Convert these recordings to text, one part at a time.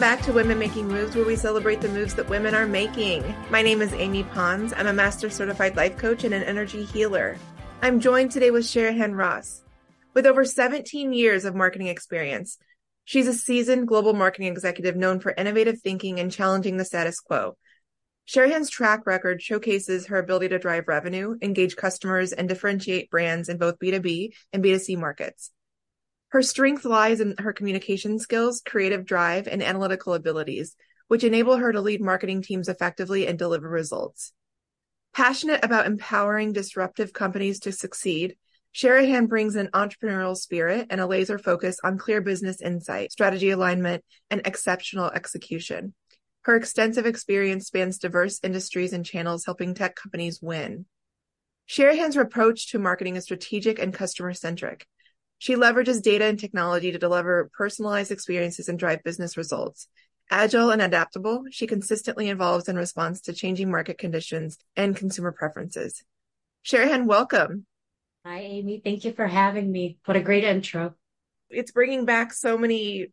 Welcome back to Women Making Moves, where we celebrate the moves that women are making. My name is Amy Pons. I'm a master certified life coach and an energy healer. I'm joined today with Sherehan Ross. With over 17 years of marketing experience, she's a seasoned global marketing executive known for innovative thinking and challenging the status quo. Sherehan's track record showcases her ability to drive revenue, engage customers, and differentiate brands in both B2B and B2C markets. Her strength lies in her communication skills, creative drive, and analytical abilities, which enable her to lead marketing teams effectively and deliver results. Passionate about empowering disruptive companies to succeed, Sherehan brings an entrepreneurial spirit and a laser focus on clear business insight, strategy alignment, and exceptional execution. Her extensive experience spans diverse industries and channels, helping tech companies win. Sherehan's approach to marketing is strategic and customer-centric. She leverages data and technology to deliver personalized experiences and drive business results. Agile and adaptable, she consistently evolves in response to changing market conditions and consumer preferences. Sherehan, welcome. Hi, Amy. Thank you for having me. What a great intro. It's bringing back so many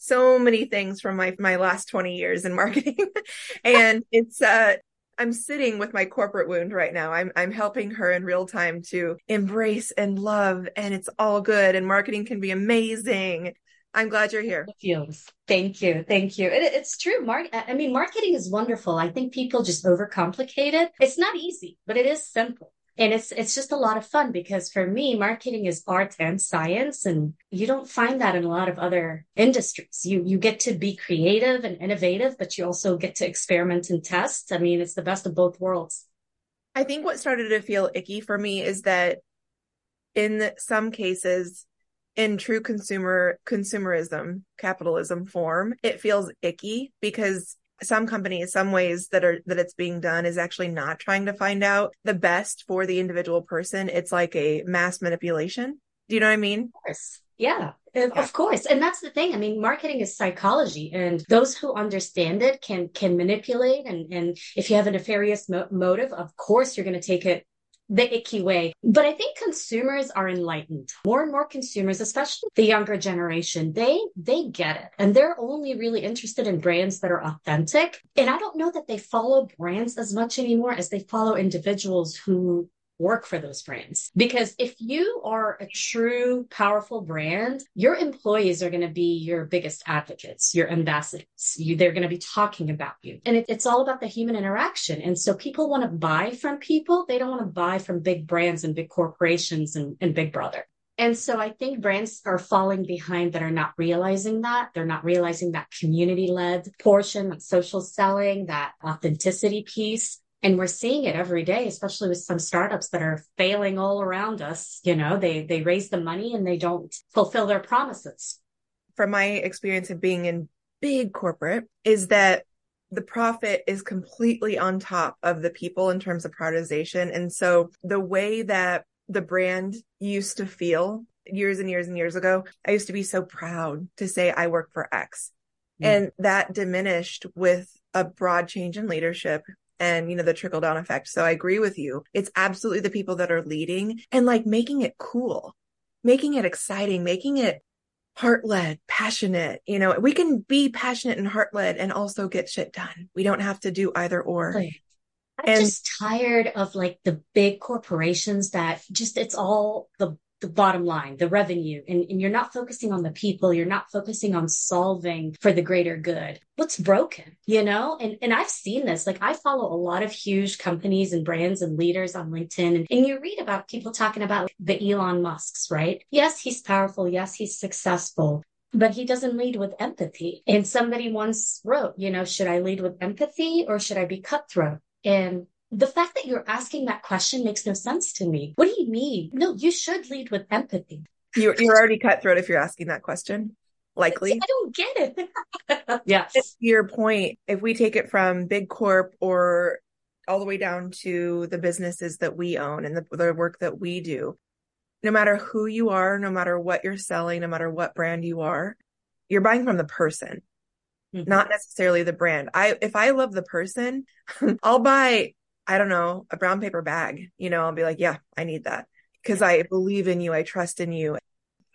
things from my last 20 years in marketing. And it's I'm sitting with my corporate wound right now. I'm helping her in real time to embrace and love, and it's all good, and marketing can be amazing. I'm glad you're here. Thank you. It's true. Marketing is wonderful. I think people just overcomplicate it. It's not easy, but it is simple. And it's just a lot of fun, because for me, marketing is art and science, and you don't find that in a lot of other industries. You get to be creative and innovative, but you also get to experiment and test. I mean, it's the best of both worlds. I think what started to feel icky for me is that in some cases, in true consumerism, capitalism form, it feels icky because some companies, some ways that it's being done is actually not trying to find out the best for the individual person. It's like a mass manipulation. Do you know what I mean? Of course. Yeah, of course. And that's the thing. I mean, marketing is psychology, and those who understand it can manipulate. And if you have a nefarious motive, of course, you're going to take it the icky way. But I think consumers are enlightened. More and more consumers, especially the younger generation, they get it. And they're only really interested in brands that are authentic. And I don't know that they follow brands as much anymore as they follow individuals who work for those brands. Because if you are a true, powerful brand, your employees are going to be your biggest advocates, your ambassadors. They're going to be talking about you. And it's all about the human interaction. And so people want to buy from people. They don't want to buy from big brands and big corporations and Big Brother. And so I think brands are falling behind that are not realizing that. They're not realizing that community-led portion, that social selling, that authenticity piece. And we're seeing it every day, especially with some startups that are failing all around us. You know, they raise the money and they don't fulfill their promises. From my experience of being in big corporate is that the profit is completely on top of the people in terms of prioritization. And so the way that the brand used to feel years and years and years ago, I used to be so proud to say I work for X. Mm. And that diminished with a broad change in leadership. And, you know, the trickle down effect. So I agree with you. It's absolutely the people that are leading and like making it cool, making it exciting, making it heart led, passionate. You know, we can be passionate and heart led and also get shit done. We don't have to do either or. I'm just tired of like the big corporations that just it's all the bottom line, the revenue, and you're not focusing on the people. You're not focusing on solving for the greater good. What's broken, you know? And I've seen this, like I follow a lot of huge companies and brands and leaders on LinkedIn. And you read about people talking about the Elon Musks, right? Yes, he's powerful. Yes, he's successful, but he doesn't lead with empathy. And somebody once wrote, you know, should I lead with empathy or should I be cutthroat? And the fact that you're asking that question makes no sense to me. What do you mean? No, you should lead with empathy. You're already cutthroat if you're asking that question, likely. I don't get it. Yeah. To your point, if we take it from big corp or all the way down to the businesses that we own and the work that we do, no matter who you are, no matter what you're selling, no matter what brand you are, you're buying from the person, not necessarily the brand. If I love the person, I'll buy, I don't know, a brown paper bag, you know, I'll be like, yeah, I need that because I believe in you. I trust in you.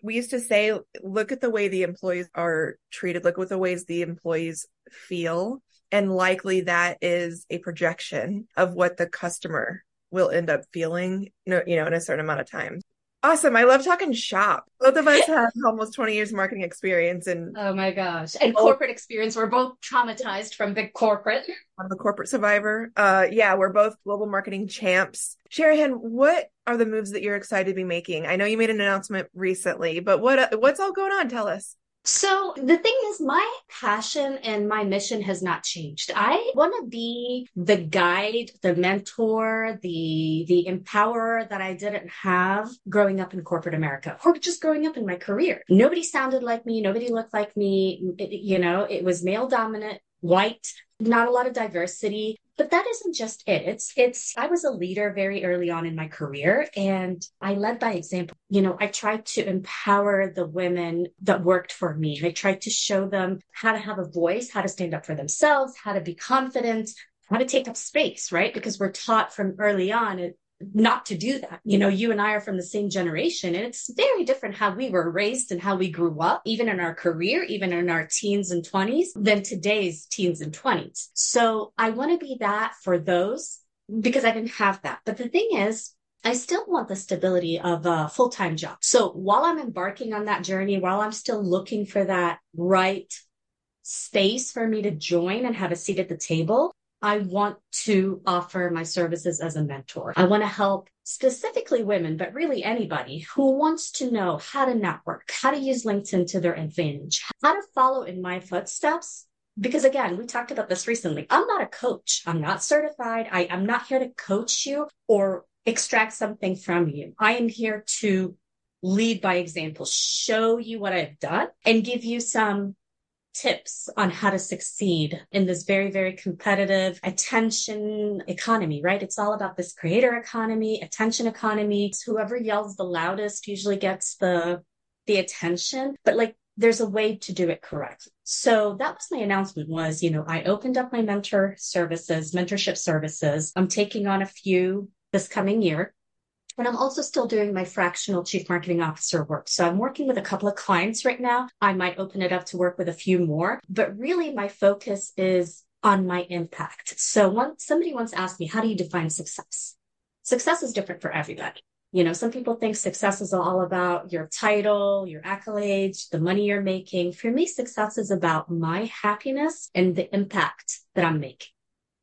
we used to say, look at the way the employees are treated, look at the ways the employees feel. And likely that is a projection of what the customer will end up feeling, you know, in a certain amount of time. Awesome. I love talking shop. Both of us have almost 20 years marketing experience. And oh my gosh. And corporate experience. We're both traumatized from big corporate. I'm a corporate survivor. Yeah, we're both global marketing champs. Sherehan, what are the moves that you're excited to be making? I know you made an announcement recently, but what's all going on? Tell us. So the thing is, my passion and my mission has not changed. I want to be the guide, the mentor, the empowerer that I didn't have growing up in corporate America, or just growing up in my career. Nobody sounded like me. Nobody looked like me. It was male dominant, white, not a lot of diversity. But that isn't just it. I was a leader very early on in my career, and I led by example. I tried to empower the women that worked for me. And I tried to show them how to have a voice, how to stand up for themselves, how to be confident, how to take up space, right? Because we're taught from early on not to do that. You and I are from the same generation, and it's very different how we were raised and how we grew up, even in our career, even in our teens and 20s, than today's teens and 20s. So I want to be that for those, because I didn't have that. But the thing is, I still want the stability of a full-time job. So while I'm embarking on that journey, while I'm still looking for that right space for me to join and have a seat at the table, I want to offer my services as a mentor. I want to help specifically women, but really anybody who wants to know how to network, how to use LinkedIn to their advantage, how to follow in my footsteps. Because again, we talked about this recently. I'm not a coach. I'm not certified. I'm not here to coach you or extract something from you. I am here to lead by example, show you what I've done, and give you some tips on how to succeed in this very, very competitive attention economy, right? It's all about this creator economy, attention economy. It's whoever yells the loudest usually gets the attention, but there's a way to do it correctly. So that was my announcement was, I opened up my mentorship services. I'm taking on a few this coming year. And I'm also still doing my fractional chief marketing officer work. So I'm working with a couple of clients right now. I might open it up to work with a few more, but really my focus is on my impact. So somebody once asked me, how do you define success? Success is different for everybody. Some people think success is all about your title, your accolades, the money you're making. For me, success is about my happiness and the impact that I'm making.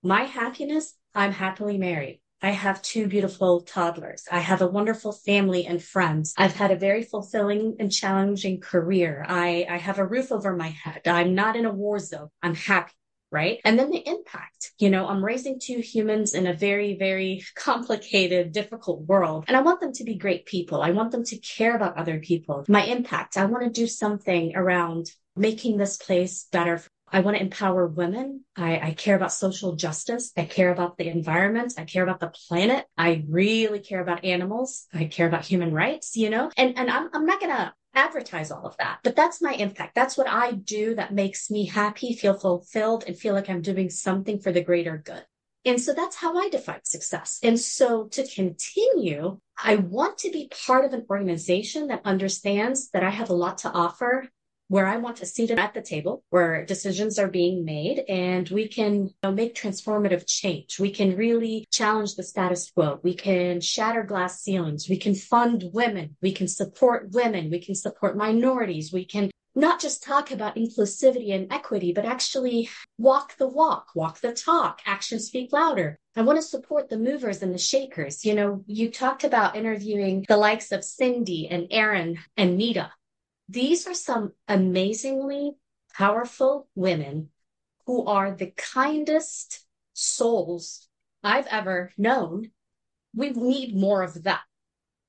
My happiness, I'm happily married. I have two beautiful toddlers. I have a wonderful family and friends. I've had a very fulfilling and challenging career. I have a roof over my head. I'm not in a war zone. I'm happy, right? And then the impact. I'm raising two humans in a very, very complicated, difficult world. And I want them to be great people. I want them to care about other people. My impact. I want to do something around making this place better. I want to empower women. I care about social justice. I care about the environment. I care about the planet. I really care about animals. I care about human rights, and I'm not going to advertise all of that, but that's my impact. That's what I do that makes me happy, feel fulfilled, and feel like I'm doing something for the greater good. And so that's how I define success. And so to continue, I want to be part of an organization that understands that I have a lot to offer, where I want to sit at the table, where decisions are being made, and we can make transformative change. We can really challenge the status quo. We can shatter glass ceilings. We can fund women. We can support women. We can support minorities. We can not just talk about inclusivity and equity, but actually walk the walk, walk the talk, actions speak louder. I want to support the movers and the shakers. You talked about interviewing the likes of Cindy and Aaron and Nita. These are some amazingly powerful women who are the kindest souls I've ever known. We need more of that.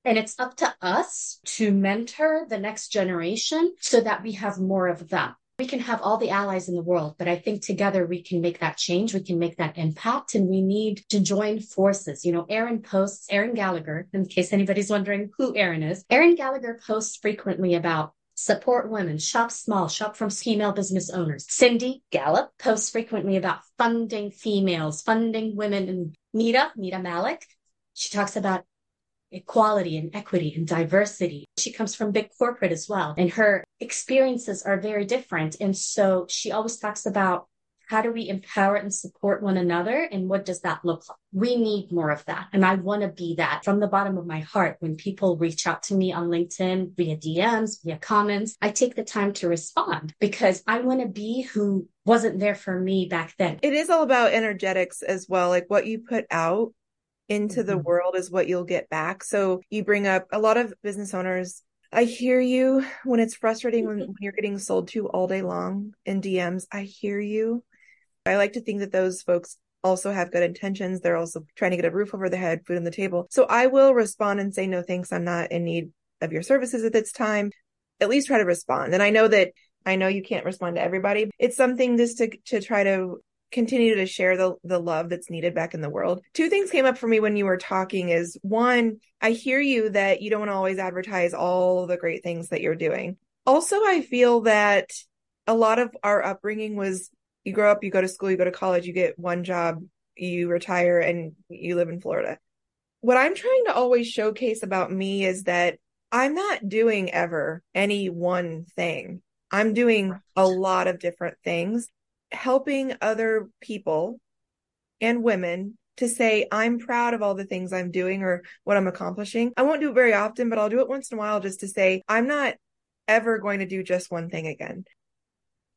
And it's up to us to mentor the next generation so that we have more of that. We can have all the allies in the world, but I think together we can make that change. We can make that impact, and we need to join forces. Aaron Gallagher, in case anybody's wondering who Aaron is. Aaron Gallagher posts frequently about support women, shop small, shop from female business owners. Cindy Gallup posts frequently about funding females, funding women. And Nita Malik, she talks about equality and equity and diversity. She comes from big corporate as well, and her experiences are very different. And so she always talks about, how do we empower and support one another? And what does that look like? We need more of that. And I want to be that from the bottom of my heart. When people reach out to me on LinkedIn via DMs, via comments, I take the time to respond because I want to be who wasn't there for me back then. It is all about energetics as well. Like what you put out into the world is what you'll get back. So you bring up a lot of business owners. I hear you when it's frustrating when you're getting sold to all day long in DMs. I hear you. I like to think that those folks also have good intentions. They're also trying to get a roof over their head, food on the table. So I will respond and say, no, thanks. I'm not in need of your services at this time. At least try to respond. And I know you can't respond to everybody. It's something just to try to continue to share the love that's needed back in the world. Two things came up for me when you were talking is one, I hear you that you don't want to always advertise all of the great things that you're doing. Also, I feel that a lot of our upbringing was you grow up, you go to school, you go to college, you get one job, you retire, and you live in Florida. What I'm trying to always showcase about me is that I'm not doing ever any one thing. I'm doing a lot of different things, helping other people and women to say, I'm proud of all the things I'm doing or what I'm accomplishing. I won't do it very often, but I'll do it once in a while just to say, I'm not ever going to do just one thing again.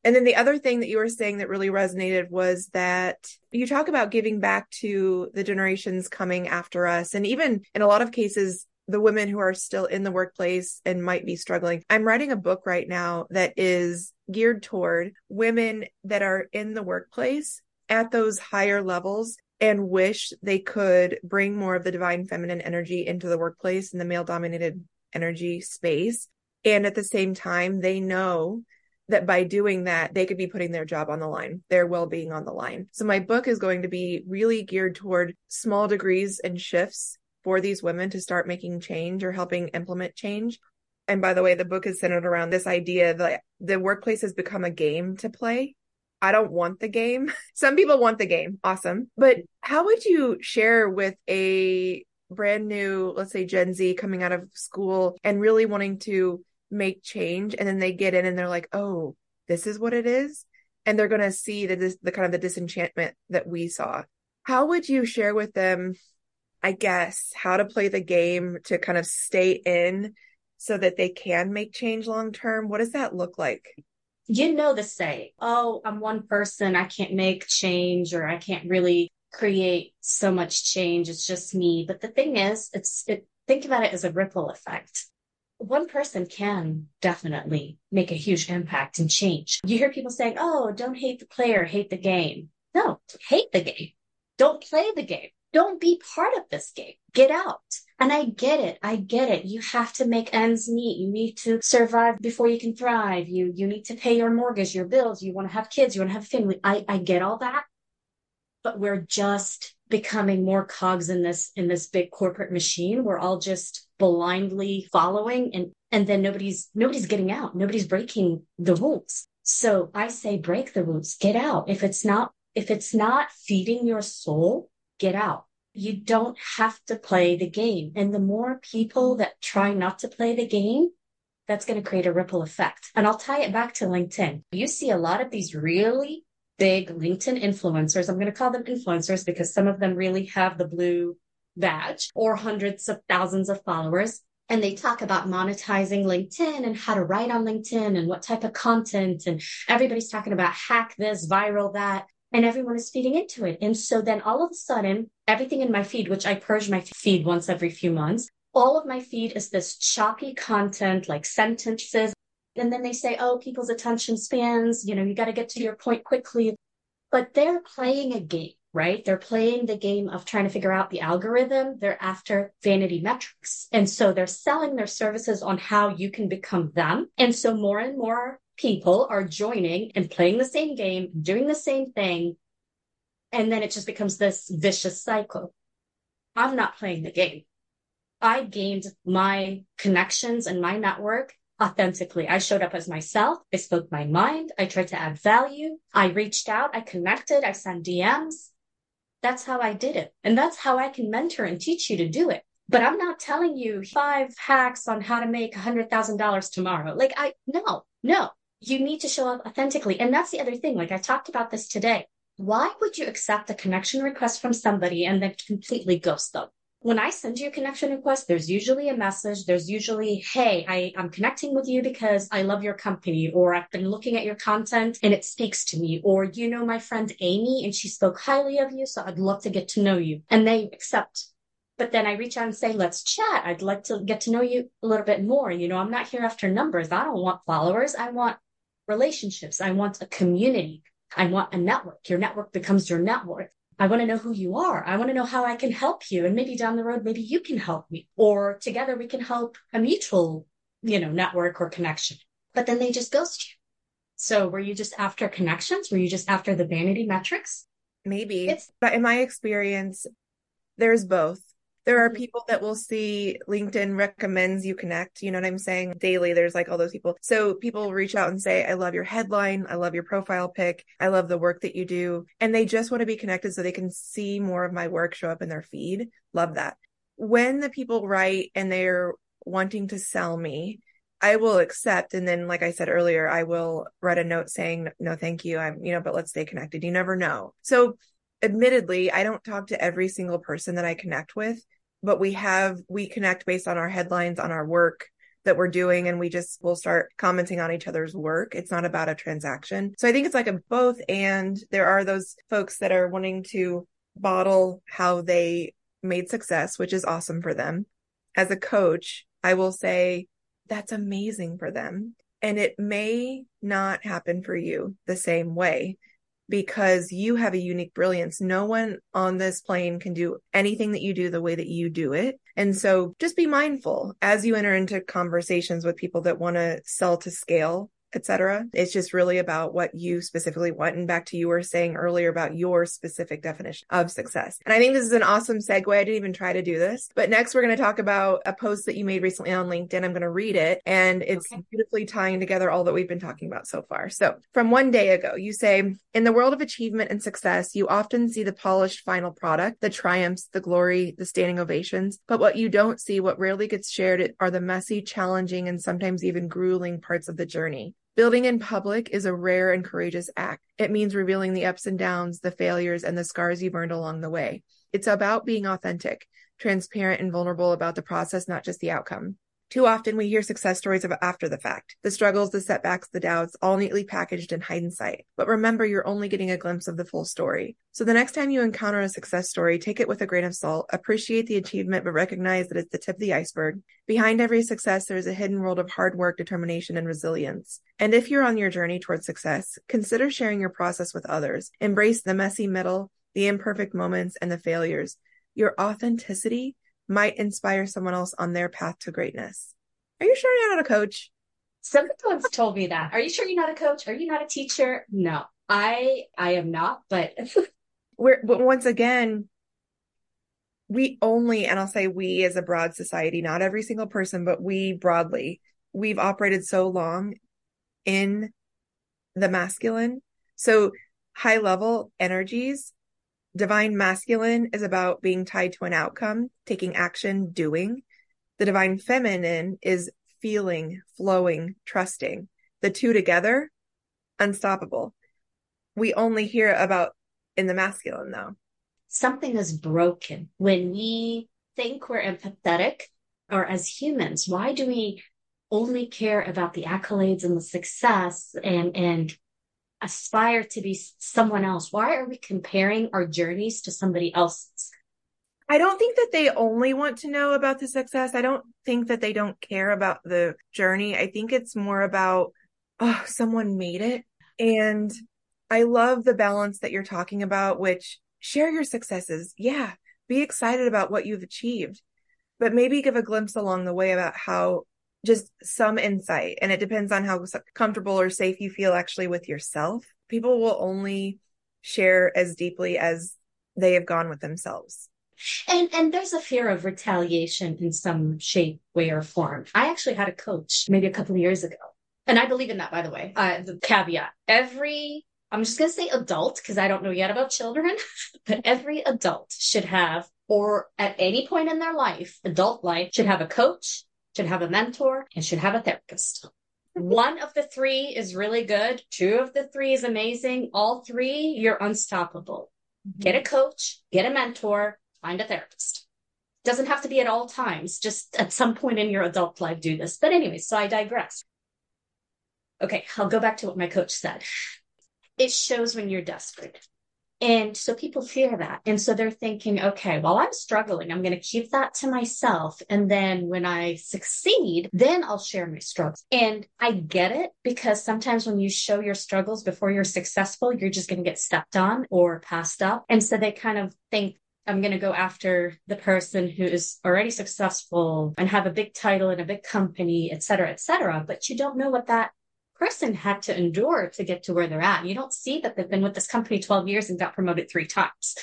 And then the other thing that you were saying that really resonated was that you talk about giving back to the generations coming after us. And even in a lot of cases, the women who are still in the workplace and might be struggling. I'm writing a book right now that is geared toward women that are in the workplace at those higher levels and wish they could bring more of the divine feminine energy into the workplace and the male-dominated energy space. And at the same time, they know that by doing that, they could be putting their job on the line, their well-being on the line. So my book is going to be really geared toward small degrees and shifts for these women to start making change or helping implement change. And by the way, the book is centered around this idea that the workplace has become a game to play. I don't want the game. Some people want the game. Awesome. But how would you share with a brand new, let's say Gen Z coming out of school and really wanting to make change, and then they get in and they're like, oh, this is what it is. And they're going to see the kind of the disenchantment that we saw. How would you share with them, I guess, how to play the game to kind of stay in so that they can make change long-term? What does that look like? You know, the saying, oh, I'm one person, I can't make change, or I can't really create so much change. It's just me. But the thing is, think about it as a ripple effect. One person can definitely make a huge impact and change. You hear people saying, oh, don't hate the player, hate the game. No, hate the game. Don't play the game. Don't be part of this game. Get out. And I get it. You have to make ends meet. You need to survive before you can thrive. You need to pay your mortgage, your bills. You want to have kids. You want to have family. I get all that. But we're just becoming more cogs in this big corporate machine. We're all just blindly following and then nobody's getting out. Nobody's breaking the rules. So I say, break the rules, get out. If it's not feeding your soul, get out. You don't have to play the game. And the more people that try not to play the game, that's going to create a ripple effect. And I'll tie it back to LinkedIn. You see a lot of these really big LinkedIn influencers. I'm going to call them influencers because some of them really have the blue badge or hundreds of thousands of followers. And they talk about monetizing LinkedIn and how to write on LinkedIn and what type of content. And everybody's talking about hack this, viral that, and everyone is feeding into it. And so then all of a sudden, everything in my feed, which I purge my feed once every few months, all of my feed is this choppy content, like sentences. And then they say, oh, people's attention spans, you got to get to your point quickly. But they're playing a game, right? They're playing the game of trying to figure out the algorithm. They're after vanity metrics. And so they're selling their services on how you can become them. And so more and more people are joining and playing the same game, doing the same thing. And then it just becomes this vicious cycle. I'm not playing the game. I gained my connections and my network authentically. I showed up as myself. I spoke my mind. I tried to add value. I reached out. I connected. I sent DMs. That's how I did it. And that's how I can mentor and teach you to do it. But I'm not telling you 5 hacks on how to make $100,000 tomorrow. Like, no, you need to show up authentically. And that's the other thing. Like, I talked about this today. Why would you accept a connection request from somebody and then completely ghost them? When I send you a connection request, there's usually a message. There's usually, hey, I'm connecting with you because I love your company, or I've been looking at your content and it speaks to me, or, you know, my friend Amy, and she spoke highly of you, so I'd love to get to know you. And they accept. But then I reach out and say, let's chat. I'd like to get to know you a little bit more. You know, I'm not here after numbers. I don't want followers. I want relationships. I want a community. I want a network. Your network becomes your net worth. I want to know who you are. I want to know how I can help you. And maybe down the road, maybe you can help me. Or together we can help a mutual, you know, network or connection. But then they just ghost you. So were you just after connections? Were you just after the vanity metrics? Maybe. But in my experience, there's both. There are people that will see LinkedIn recommends you connect. You know what I'm saying? Daily, there's like all those people. So people reach out and say, I love your headline. I love your profile pic. I love the work that you do. And they just want to be connected so they can see more of my work show up in their feed. Love that. When the people write and they're wanting to sell me, I will accept. And then, like I said earlier, I will write a note saying, no, thank you. But let's stay connected. You never know. So admittedly, I don't talk to every single person that I connect with, but we connect based on our headlines, on our work that we're doing, and we'll start commenting on each other's work. It's not about a transaction. So I think it's like a both, and there are those folks that are wanting to bottle how they made success, which is awesome for them. As a coach, I will say that's amazing for them. And it may not happen for you the same way, because you have a unique brilliance. No one on this plane can do anything that you do the way that you do it. And so just be mindful as you enter into conversations with people that want to sell to scale, etc. It's just really about what you specifically want. And back to you were saying earlier about your specific definition of success. And I think this is an awesome segue. I didn't even try to do this, but next we're going to talk about a post that you made recently on LinkedIn. I'm going to read it, and it's beautifully tying together all that we've been talking about so far. So from one day ago, you say, in the world of achievement and success, you often see the polished final product, the triumphs, the glory, the standing ovations. But what you don't see, what rarely gets shared, are the messy, challenging, and sometimes even grueling parts of the journey. Building in public is a rare and courageous act. It means revealing the ups and downs, the failures, and the scars you've earned along the way. It's about being authentic, transparent, and vulnerable about the process, not just the outcome. Too often we hear success stories of after the fact, the struggles, the setbacks, the doubts, all neatly packaged in hindsight. But remember, you're only getting a glimpse of the full story. So the next time you encounter a success story, take it with a grain of salt, appreciate the achievement, but recognize that it's the tip of the iceberg. Behind every success, there is a hidden world of hard work, determination, and resilience. And if you're on your journey towards success, consider sharing your process with others. Embrace the messy middle, the imperfect moments, and the failures. Your authenticity might inspire someone else on their path to greatness. Are you sure you're not a coach? Somebody once told me that. Are you sure you're not a coach? Are you not a teacher? No, I am not, but but once again, we only, and I'll say we as a broad society, not every single person, but we broadly, we've operated so long in the masculine. So high level energies, divine masculine is about being tied to an outcome, taking action, doing. The divine feminine is feeling, flowing, trusting. The two together, unstoppable. We only hear about in the masculine, though. Something is broken when we think we're empathetic, or as humans, why do we only care about the accolades and the success and aspire to be someone else? Why are we comparing our journeys to somebody else's? I don't think that they only want to know about the success. I don't think that they don't care about the journey. I think it's more about, oh, someone made it. And I love the balance that you're talking about, which share your successes. Yeah. Be excited about what you've achieved, but maybe give a glimpse along the way about how just some insight. And it depends on how comfortable or safe you feel actually with yourself. People will only share as deeply as they have gone with themselves. And there's a fear of retaliation in some shape, way, or form. I actually had a coach maybe a couple of years ago. And I believe in that, by the way, the caveat. I'm just going to say adult, because I don't know yet about children, but every adult should have or at any point in their life, adult life, should have a coach, should have a mentor, and should have a therapist. One of the three is really good. Two of the three is amazing. All three, you're unstoppable. Mm-hmm. Get a coach, get a mentor, find a therapist. Doesn't have to be at all times. Just at some point in your adult life, do this. But anyway, so I digress. Okay, I'll go back to what my coach said. It shows when you're desperate. And so people fear that. And so they're thinking, okay, well, I'm struggling. I'm going to keep that to myself. And then when I succeed, then I'll share my struggles. And I get it, because sometimes when you show your struggles before you're successful, you're just going to get stepped on or passed up. And so they kind of think, I'm going to go after the person who is already successful and have a big title and a big company, et cetera, et cetera. But you don't know what that person had to endure to get to where they're at. You don't see that they've been with this company 12 years and got promoted 3 times.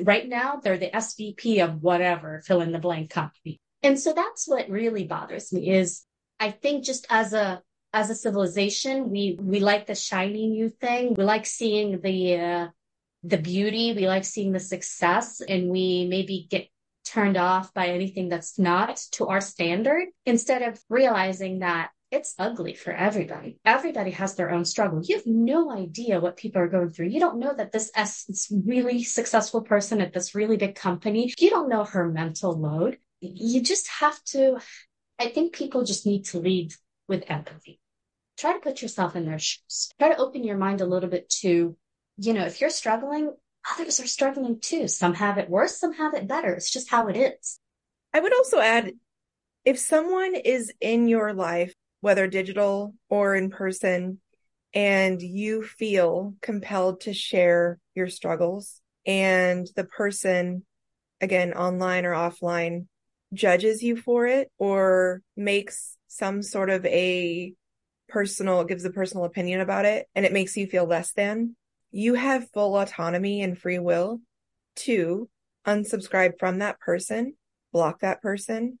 Right now, they're the SVP of whatever, fill in the blank company. And so that's what really bothers me is I think just as a civilization, we like the shiny new thing. We like seeing the beauty. We like seeing the success, and we maybe get turned off by anything that's not to our standard instead of realizing that it's ugly for everybody. Everybody has their own struggle. You have no idea what people are going through. You don't know that this really successful person at this really big company, you don't know her mental load. You just have to, I think people just need to lead with empathy. Try to put yourself in their shoes. Try to open your mind a little bit to, you know, if you're struggling, others are struggling too. Some have it worse, some have it better. It's just how it is. I would also add, if someone is in your life, whether digital or in person, and you feel compelled to share your struggles, and the person, again, online or offline, judges you for it or makes some sort of a personal, gives a personal opinion about it, and it makes you feel less than, you have full autonomy and free will to unsubscribe from that person, block that person,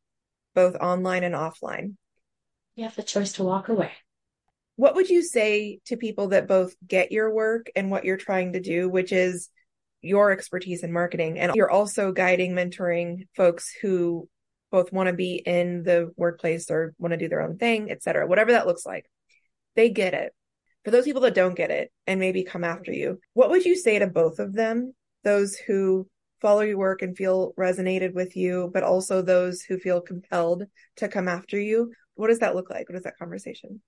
both online and offline. You have the choice to walk away. What would you say to people that both get your work and what you're trying to do, which is your expertise in marketing, and you're also guiding, mentoring folks who both want to be in the workplace or want to do their own thing, et cetera, whatever that looks like. They get it. For those people that don't get it and maybe come after you, what would you say to both of them? Those who follow your work and feel resonated with you, but also those who feel compelled to come after you. What does that look like? What is that conversation?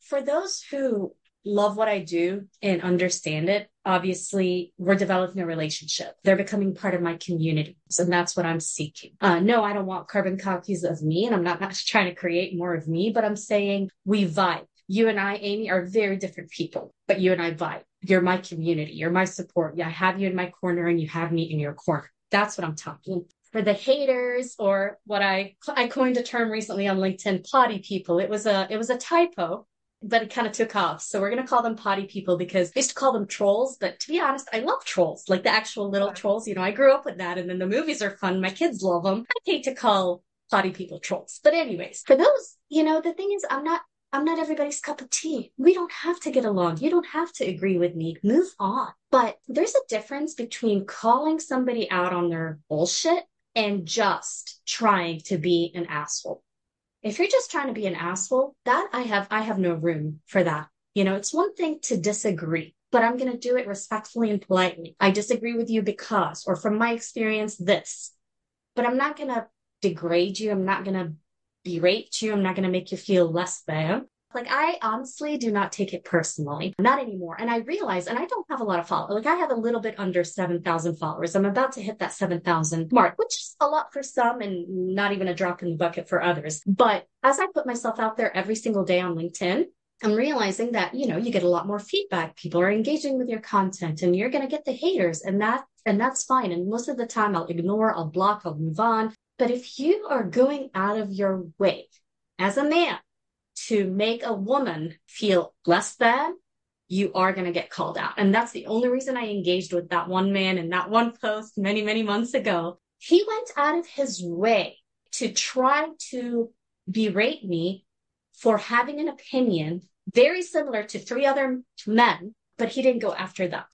For those who love what I do and understand it, obviously, we're developing a relationship. They're becoming part of my community. And that's what I'm seeking. No, I don't want carbon copies of me. And I'm not trying to create more of me, but I'm saying we vibe. You and I, Amy, are very different people, but you and I vibe. You're my community. You're my support. Yeah, I have you in my corner and you have me in your corner. That's what I'm talking. For the haters, or what I coined a term recently on LinkedIn, potty people. It was a typo, but it kind of took off. So we're going to call them potty people because I used to call them trolls. But to be honest, I love trolls, like the actual little trolls. You know, I grew up with that. And then the movies are fun. My kids love them. I hate to call potty people trolls. But anyways, for those, you know, the thing is, I'm not everybody's cup of tea. We don't have to get along. You don't have to agree with me. Move on. But there's a difference between calling somebody out on their bullshit and just trying to be an asshole. If you're just trying to be an asshole, that I have no room for that. You know, it's one thing to disagree, but I'm going to do it respectfully and politely. I disagree with you because, or from my experience, this. But I'm not going to degrade you. I'm not going to berate you. I'm not going to make you feel less than. Like, I honestly do not take it personally. Not anymore. And I realize, and I don't have a lot of followers. Like, I have a little bit under 7,000 followers. I'm about to hit that 7,000 mark, which is a lot for some and not even a drop in the bucket for others. But as I put myself out there every single day on LinkedIn, I'm realizing that, you know, you get a lot more feedback. People are engaging with your content and you're going to get the haters, and that's fine. And most of the time I'll ignore, I'll block, I'll move on. But if you are going out of your way as a man to make a woman feel less than, you are going to get called out. And that's the only reason I engaged with that one man in that one post many, many months ago. He went out of his way to try to berate me for having an opinion very similar to 3 other men, but he didn't go after them.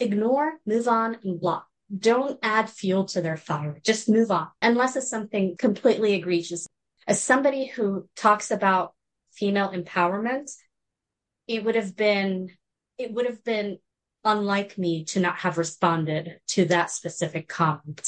Ignore, move on, and block. Don't add fuel to their fire. Just move on, unless it's something completely egregious. As somebody who talks about female empowerment, it would have been unlike me to not have responded to that specific comment.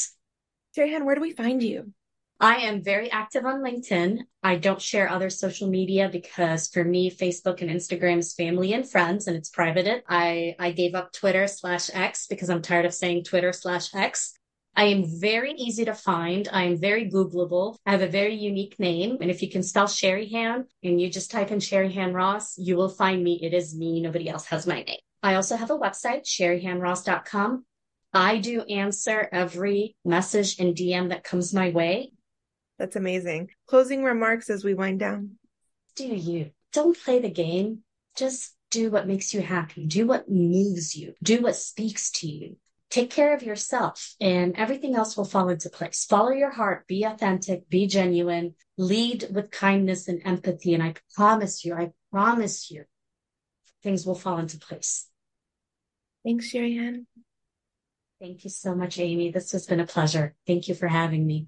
Sherehan, where do we find you? I am very active on LinkedIn. I don't share other social media because for me, Facebook and Instagram is family and friends and it's private. I gave up Twitter/X because I'm tired of saying Twitter/X. I am very easy to find. I am very Googleable. I have a very unique name. And if you can spell Sherehan and you just type in Sherehan Ross, you will find me. It is me. Nobody else has my name. I also have a website, sherehanross.com. I do answer every message and DM that comes my way. That's amazing. Closing remarks as we wind down. Do you. Don't play the game. Just do what makes you happy. Do what moves you. Do what speaks to you. Take care of yourself and everything else will fall into place. Follow your heart. Be authentic. Be genuine. Lead with kindness and empathy. And I promise you, things will fall into place. Thanks, Sherehan. Thank you so much, Amy. This has been a pleasure. Thank you for having me.